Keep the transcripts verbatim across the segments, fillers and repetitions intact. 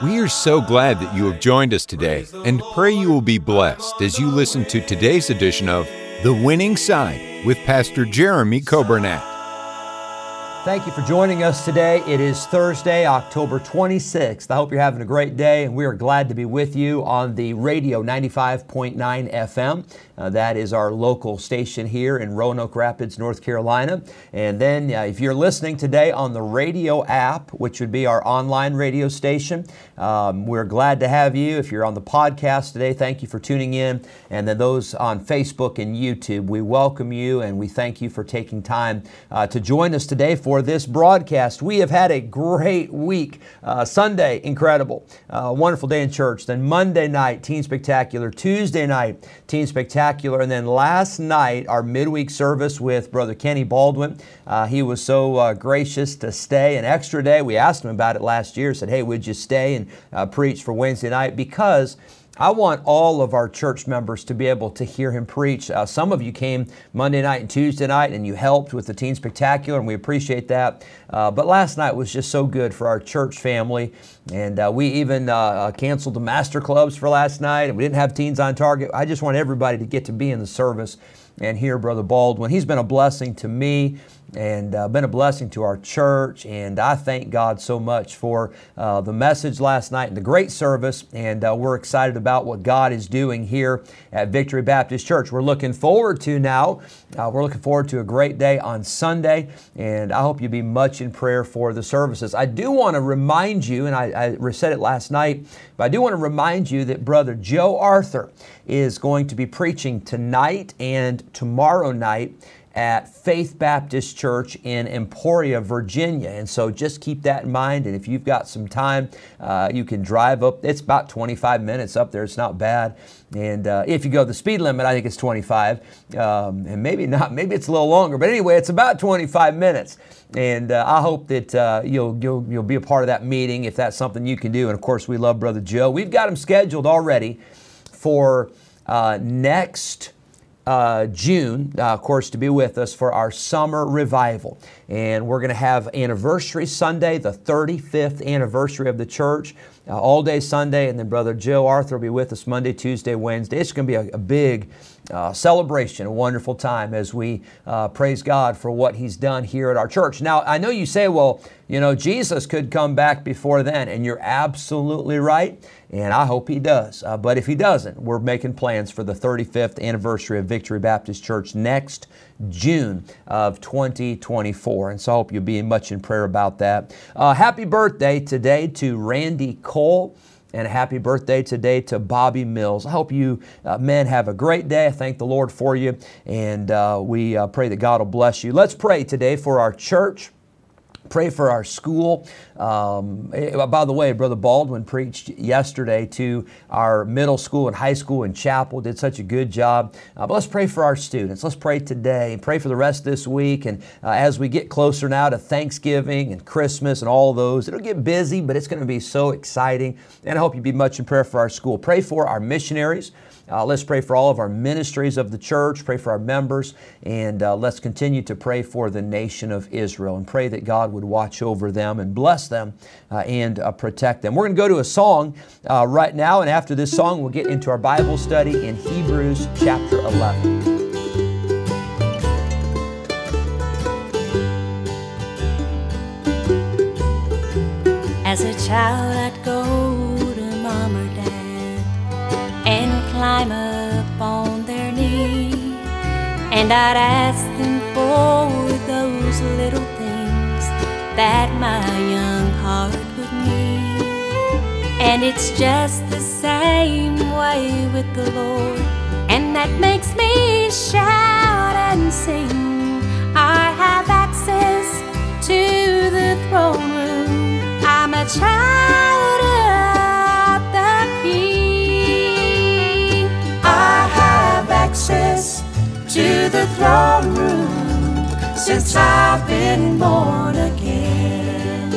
We are so glad that you have joined us today and pray you will be blessed as you listen to today's edition of The Winning Side with Pastor Jeremy Kobernack. Thank you for joining us today. It is Thursday, October twenty-sixth. I hope you're having a great day, and we are glad to be with you on the radio ninety-five point nine F M. Uh, that is our local station here in Roanoke Rapids, North Carolina. And then uh, if you're listening today on the radio app, which would be our online radio station, um, we're glad to have you. If you're on the podcast today, thank you for tuning in. And then those on Facebook and YouTube, we welcome you, and we thank you for taking time uh, to join us today for this broadcast. We have had a great week. Uh, Sunday, incredible. Uh, wonderful day in church. Then Monday night, Teen Spectacular. Tuesday night, Teen Spectacular. And then last night, our midweek service with Brother Kenny Baldwin. Uh, he was so uh, gracious to stay an extra day. We asked him about it last year, said, hey, would you stay and uh, preach for Wednesday night? Because I want all of our church members to be able to hear him preach. Uh, some of you came Monday night and Tuesday night, and you helped with the Teen Spectacular, and we appreciate that. Uh, but last night was just so good for our church family, and uh, we even uh, canceled the master clubs for last night, and we didn't have Teens on Target. I just want everybody to get to be in the service and hear Brother Baldwin. He's been a blessing to me, and uh, been a blessing to our church, and I thank God so much for uh, the message last night and the great service, and uh, we're excited about what God is doing here at Victory Baptist Church. We're looking forward to now, uh, we're looking forward to a great day on Sunday, and I hope you'll be much in prayer for the services. I do want to remind you, and I, I said it last night, but I do want to remind you that Brother Joe Arthur is going to be preaching tonight and tomorrow night at Faith Baptist Church in Emporia, Virginia. And so just keep that in mind. And if you've got some time, uh, you can drive up. It's about twenty-five minutes up there. It's not bad. And uh, if you go the speed limit, I think it's twenty-five. Um, and maybe not. Maybe it's a little longer. But anyway, it's about twenty-five minutes. And uh, I hope that uh, you'll, you'll, you'll be a part of that meeting if that's something you can do. And, of course, we love Brother Joe. We've got him scheduled already for uh, next Uh, June, uh, of course, to be with us for our summer revival. And we're going to have Anniversary Sunday, the thirty-fifth anniversary of the church, uh, all day Sunday. And then Brother Joe Arthur will be with us Monday, Tuesday, Wednesday. It's going to be a, a big uh, celebration, a wonderful time as we uh, praise God for what He's done here at our church. Now, I know you say, well, you know, Jesus could come back before then, and you're absolutely right. And I hope He does. Uh, but if He doesn't, we're making plans for the thirty-fifth anniversary of Victory Baptist Church next June of twenty twenty-four. And so I hope you'll be much in prayer about that. Uh, happy birthday today to Randy Cole. And a happy birthday today to Bobby Mills. I hope you uh, men have a great day. I thank the Lord for you. And uh, we uh, pray that God will bless you. Let's pray today for our church. Pray for our school. Um, by the way, Brother Baldwin preached yesterday to our middle school and high school and chapel. Did such a good job. Uh, but let's pray for our students. Let's pray today. Pray for the rest of this week. And uh, as we get closer now to Thanksgiving and Christmas and all those, it'll get busy, but it's going to be so exciting. And I hope you'd be much in prayer for our school. Pray for our missionaries. Uh, let's pray for all of our ministries of the church, pray for our members, and uh, let's continue to pray for the nation of Israel and pray that God would watch over them and bless them uh, and uh, protect them. We're going to go to a song uh, right now, and after this song, we'll get into our Bible study in Hebrews chapter eleven. As a child, I'd go to mom or dad and climb up on their knee, and I'd ask them for those little things that my young heart would need. And it's just the same way with the Lord, and that makes me shout and sing. I have access to the throne room. I'm a child of the King. Access to the throne room since I've been born again.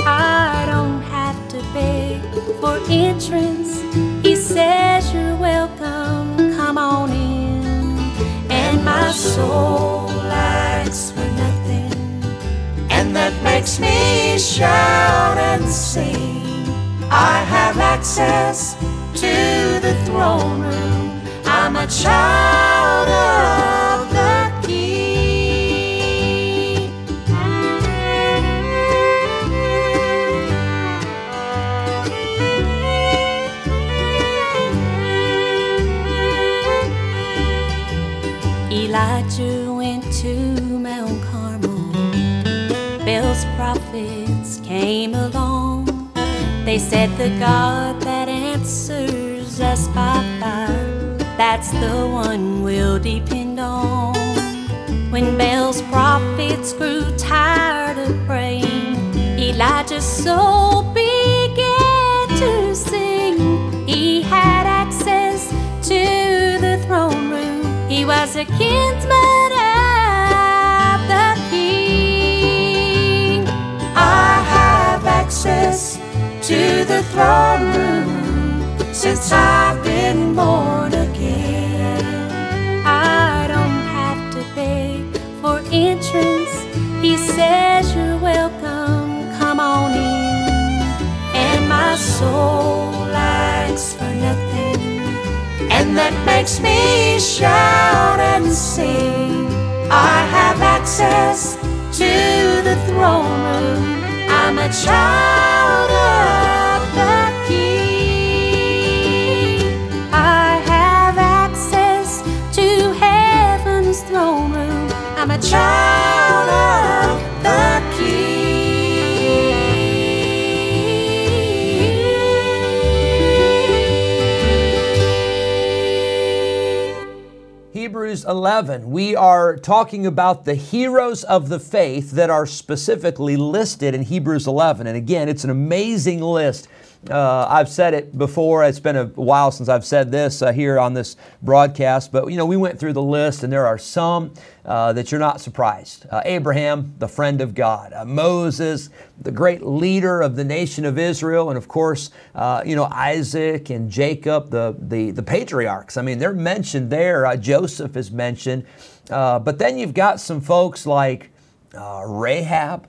I don't have to beg for entrance. He says you're welcome, come on in. And my soul likes for nothing, and that makes me shout and sing. I have access to the throne room. I'm a child of the King. Elijah went to Mount Carmel. Baal's prophets came along. They said the God that answers us by fire, that's the one we'll depend on. When Baal's prophets grew tired of praying, Elijah's soul began to sing. He had access to the throne room. He was a kinsman of the King. I have access to the throne room since I've been born again. I don't have to beg for entrance. He says you're welcome, come on in. And my soul likes for nothing, and that makes me shout and sing. I have access to the throne room. I'm a child of the King. I have access to heaven's throne room. I'm a child of the King. Hebrews eleven, we are talking about the heroes of the faith that are specifically listed in Hebrews eleven. And again, it's an amazing list. Uh, I've said it before. It's been a while since I've said this uh, here on this broadcast, but you know, we went through the list, and there are some uh, that you're not surprised. Uh, Abraham, the friend of God. Uh, Moses, the great leader of the nation of Israel, and of course, uh, you know, Isaac and Jacob, the the the patriarchs. I mean, they're mentioned there. Uh, Joseph is mentioned, uh, but then you've got some folks like uh, Rahab.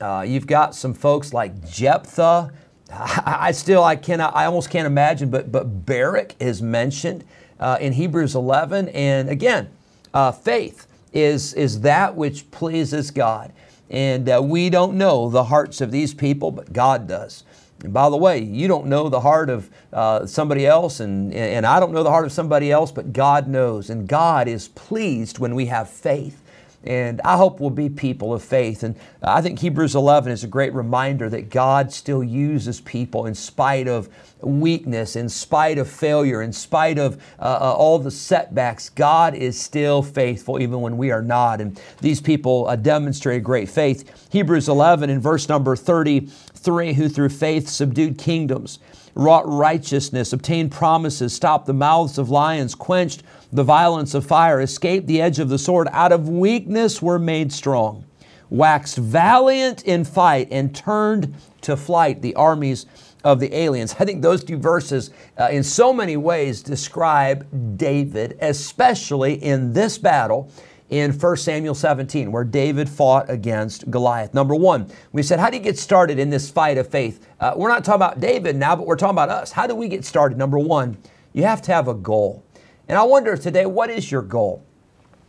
Uh, you've got some folks like Jephthah. I still, I cannot, I almost can't imagine, but but Barak is mentioned uh, in Hebrews eleven. And again, uh, faith is, is that which pleases God. And uh, we don't know the hearts of these people, but God does. And by the way, you don't know the heart of uh, somebody else, and, and I don't know the heart of somebody else, but God knows. And God is pleased when we have faith. And I hope we'll be people of faith. And I think Hebrews eleven is a great reminder that God still uses people in spite of weakness, in spite of failure, in spite of uh, uh, all the setbacks. God is still faithful even when we are not. And these people uh, demonstrate great faith. Hebrews eleven in verse number thirty-three, who through faith subdued kingdoms, wrought righteousness, obtained promises, stopped the mouths of lions, quenched the violence of fire, escaped the edge of the sword, out of weakness were made strong, waxed valiant in fight, and turned to flight the armies of the aliens. I think those two verses uh, in so many ways describe David, especially in this battle in First Samuel seventeen, where David fought against Goliath. Number one, we said, how do you get started in this fight of faith? Uh, we're not talking about David now, but we're talking about us. How do we get started? Number one, you have to have a goal. And I wonder today, what is your goal?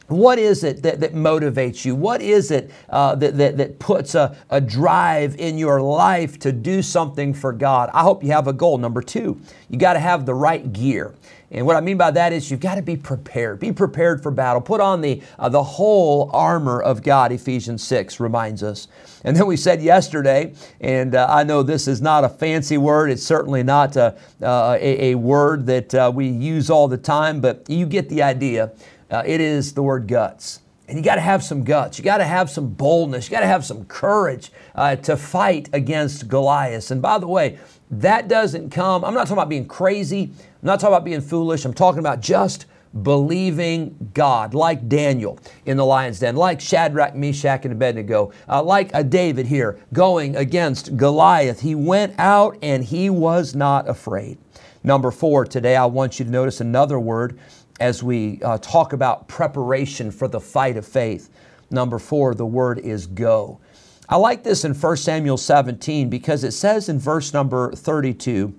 What is it that, that motivates you? What is it uh, that, that, that puts a, a drive in your life to do something for God? I hope you have a goal. Number two, you got to have the right gear. And what I mean by that is you've got to be prepared. Be prepared for battle. Put on the, uh, the whole armor of God, Ephesians six reminds us. And then we said yesterday, and uh, I know this is not a fancy word. It's certainly not a, uh, a, a word that uh, we use all the time, but you get the idea. Uh, it is the word guts. And you got to have some guts. You got to have some boldness. You got to have some courage uh, to fight against Goliath. And by the way, that doesn't come. I'm not talking about being crazy. I'm not talking about being foolish. I'm talking about just believing God, like Daniel in the lion's den, like Shadrach, Meshach, and Abednego, uh, like a David here going against Goliath. He went out and he was not afraid. Number four, today I want you to notice another word as we uh, talk about preparation for the fight of faith. Number four, the word is go. I like this in First Samuel seventeen because it says in verse number thirty-two,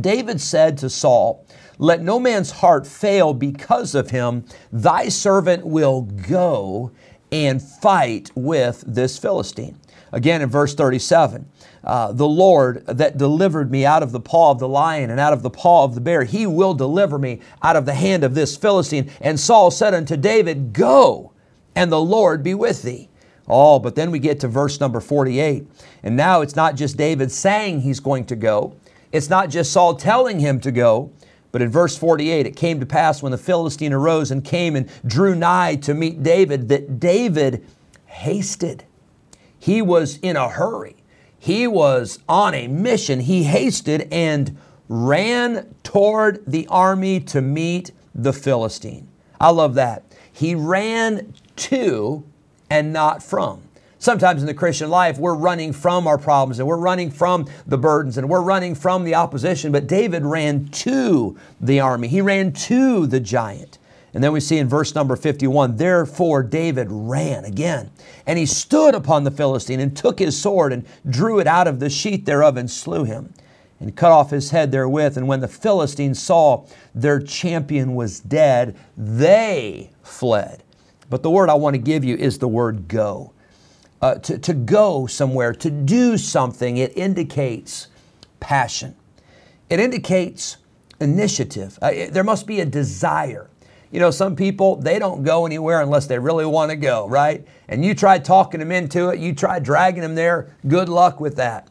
David said to Saul, "Let no man's heart fail because of him. Thy servant will go and fight with this Philistine." Again, in verse thirty-seven, uh, the Lord that delivered me out of the paw of the lion and out of the paw of the bear, he will deliver me out of the hand of this Philistine. And Saul said unto David, "Go, and the Lord be with thee." Oh, but then we get to verse number forty-eight. And now it's not just David saying he's going to go. It's not just Saul telling him to go. But in verse forty-eight, it came to pass when the Philistine arose and came and drew nigh to meet David, that David hasted. He was in a hurry. He was on a mission. He hasted and ran toward the army to meet the Philistine. I love that. He ran to and not from. Sometimes in the Christian life, we're running from our problems and we're running from the burdens and we're running from the opposition. But David ran to the army. He ran to the giant. And then we see in verse number fifty-one, therefore David ran again, and he stood upon the Philistine and took his sword and drew it out of the sheath thereof and slew him and cut off his head therewith. And when the Philistines saw their champion was dead, they fled. But the word I want to give you is the word go. Uh, to, to go somewhere, to do something, it indicates passion. It indicates initiative. Uh, it, there must be a desire. You know, some people, they don't go anywhere unless they really want to go, right? And you try talking them into it, you try dragging them there, good luck with that.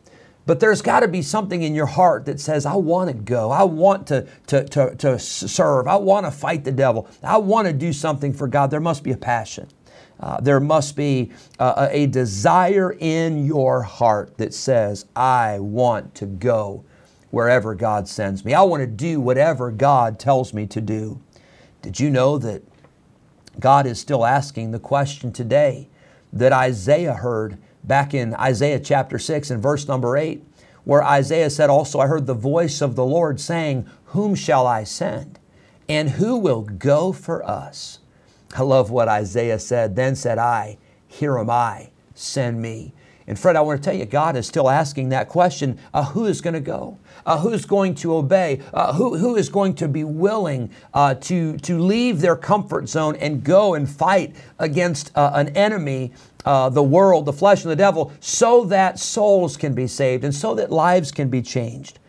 But there's got to be something in your heart that says, I want to go. I want to, to, to, to serve. I want to fight the devil. I want to do something for God. There must be a passion. Uh, there must be uh, a desire in your heart that says, I want to go wherever God sends me. I want to do whatever God tells me to do. Did you know that God is still asking the question today that Isaiah heard back in Isaiah chapter six and verse number eight, where Isaiah said, also, I heard the voice of the Lord saying, whom shall I send? And who will go for us? I love what Isaiah said. Then said I, here am I, send me. And friend, I want to tell you, God is still asking that question. Uh, who is going to go? Uh, who's going to obey? Uh, who, who is going to be willing uh, to, to leave their comfort zone and go and fight against uh, an enemy, uh, the world, the flesh, and the devil, so that souls can be saved and so that lives can be changed?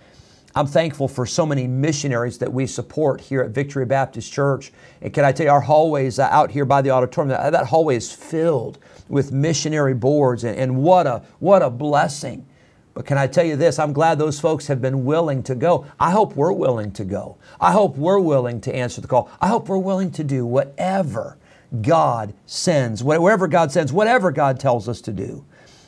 I'm thankful for so many missionaries that we support here at Victory Baptist Church. And can I tell you, our hallways out here by the auditorium, that hallway is filled with missionary boards, and, and what a what a blessing. But can I tell you this, I'm glad those folks have been willing to go. I hope we're willing to go. I hope we're willing to answer the call. I hope we're willing to do whatever God sends, wherever God sends, whatever God tells us to do.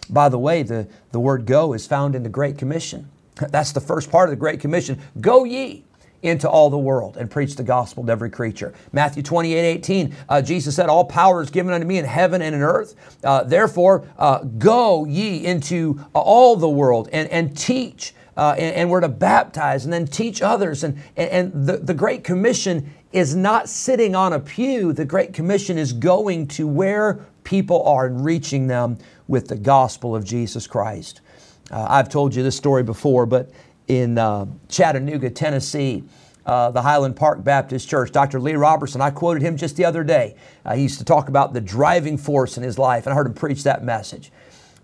By the way, the, the word go is found in the Great Commission. That's the first part of the Great Commission. Go ye into all the world and preach the gospel to every creature. Matthew twenty-eight eighteen, uh, Jesus said, all power is given unto me in heaven and in earth. Uh, therefore, uh, go ye into all the world and, and teach. Uh, and, and we're to baptize and then teach others. And, and, and the, the Great Commission is not sitting on a pew. The Great Commission is going to where people are and reaching them with the gospel of Jesus Christ. Uh, I've told you this story before, but in uh, Chattanooga, Tennessee, uh, the Highland Park Baptist Church, Doctor Lee Robertson, I quoted him just the other day. Uh, he used to talk about the driving force in his life, and I heard him preach that message.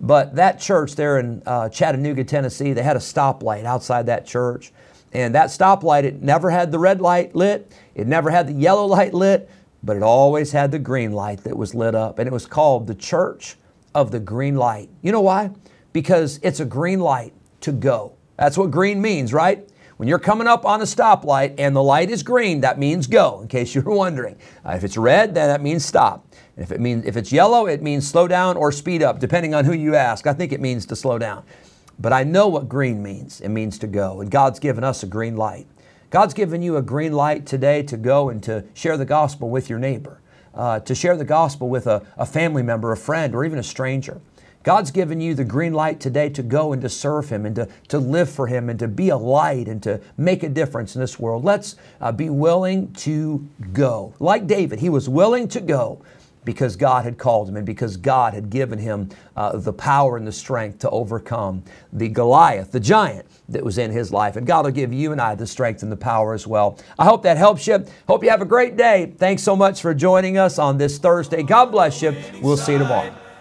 But that church there in uh, Chattanooga, Tennessee, they had a stoplight outside that church. And that stoplight, it never had the red light lit. It never had the yellow light lit, but it always had the green light that was lit up. And it was called the Church of the Green Light. You know why? Because it's a green light to go. That's what green means, right? When you're coming up on a stoplight and the light is green, that means go, in case you were wondering. Uh, if it's red, then that means stop. And if it means, if it's yellow, it means slow down or speed up, depending on who you ask. I think it means to slow down. But I know what green means. It means to go. And God's given us a green light. God's given you a green light today to go and to share the gospel with your neighbor, uh, to share the gospel with a, a family member, a friend, or even a stranger. God's given you the green light today to go and to serve Him and to, to live for Him and to be a light and to make a difference in this world. Let's uh, be willing to go. Like David, he was willing to go because God had called him and because God had given him uh, the power and the strength to overcome the Goliath, the giant that was in his life. And God will give you and I the strength and the power as well. I hope that helps you. Hope you have a great day. Thanks so much for joining us on this Thursday. God bless you. We'll see you tomorrow.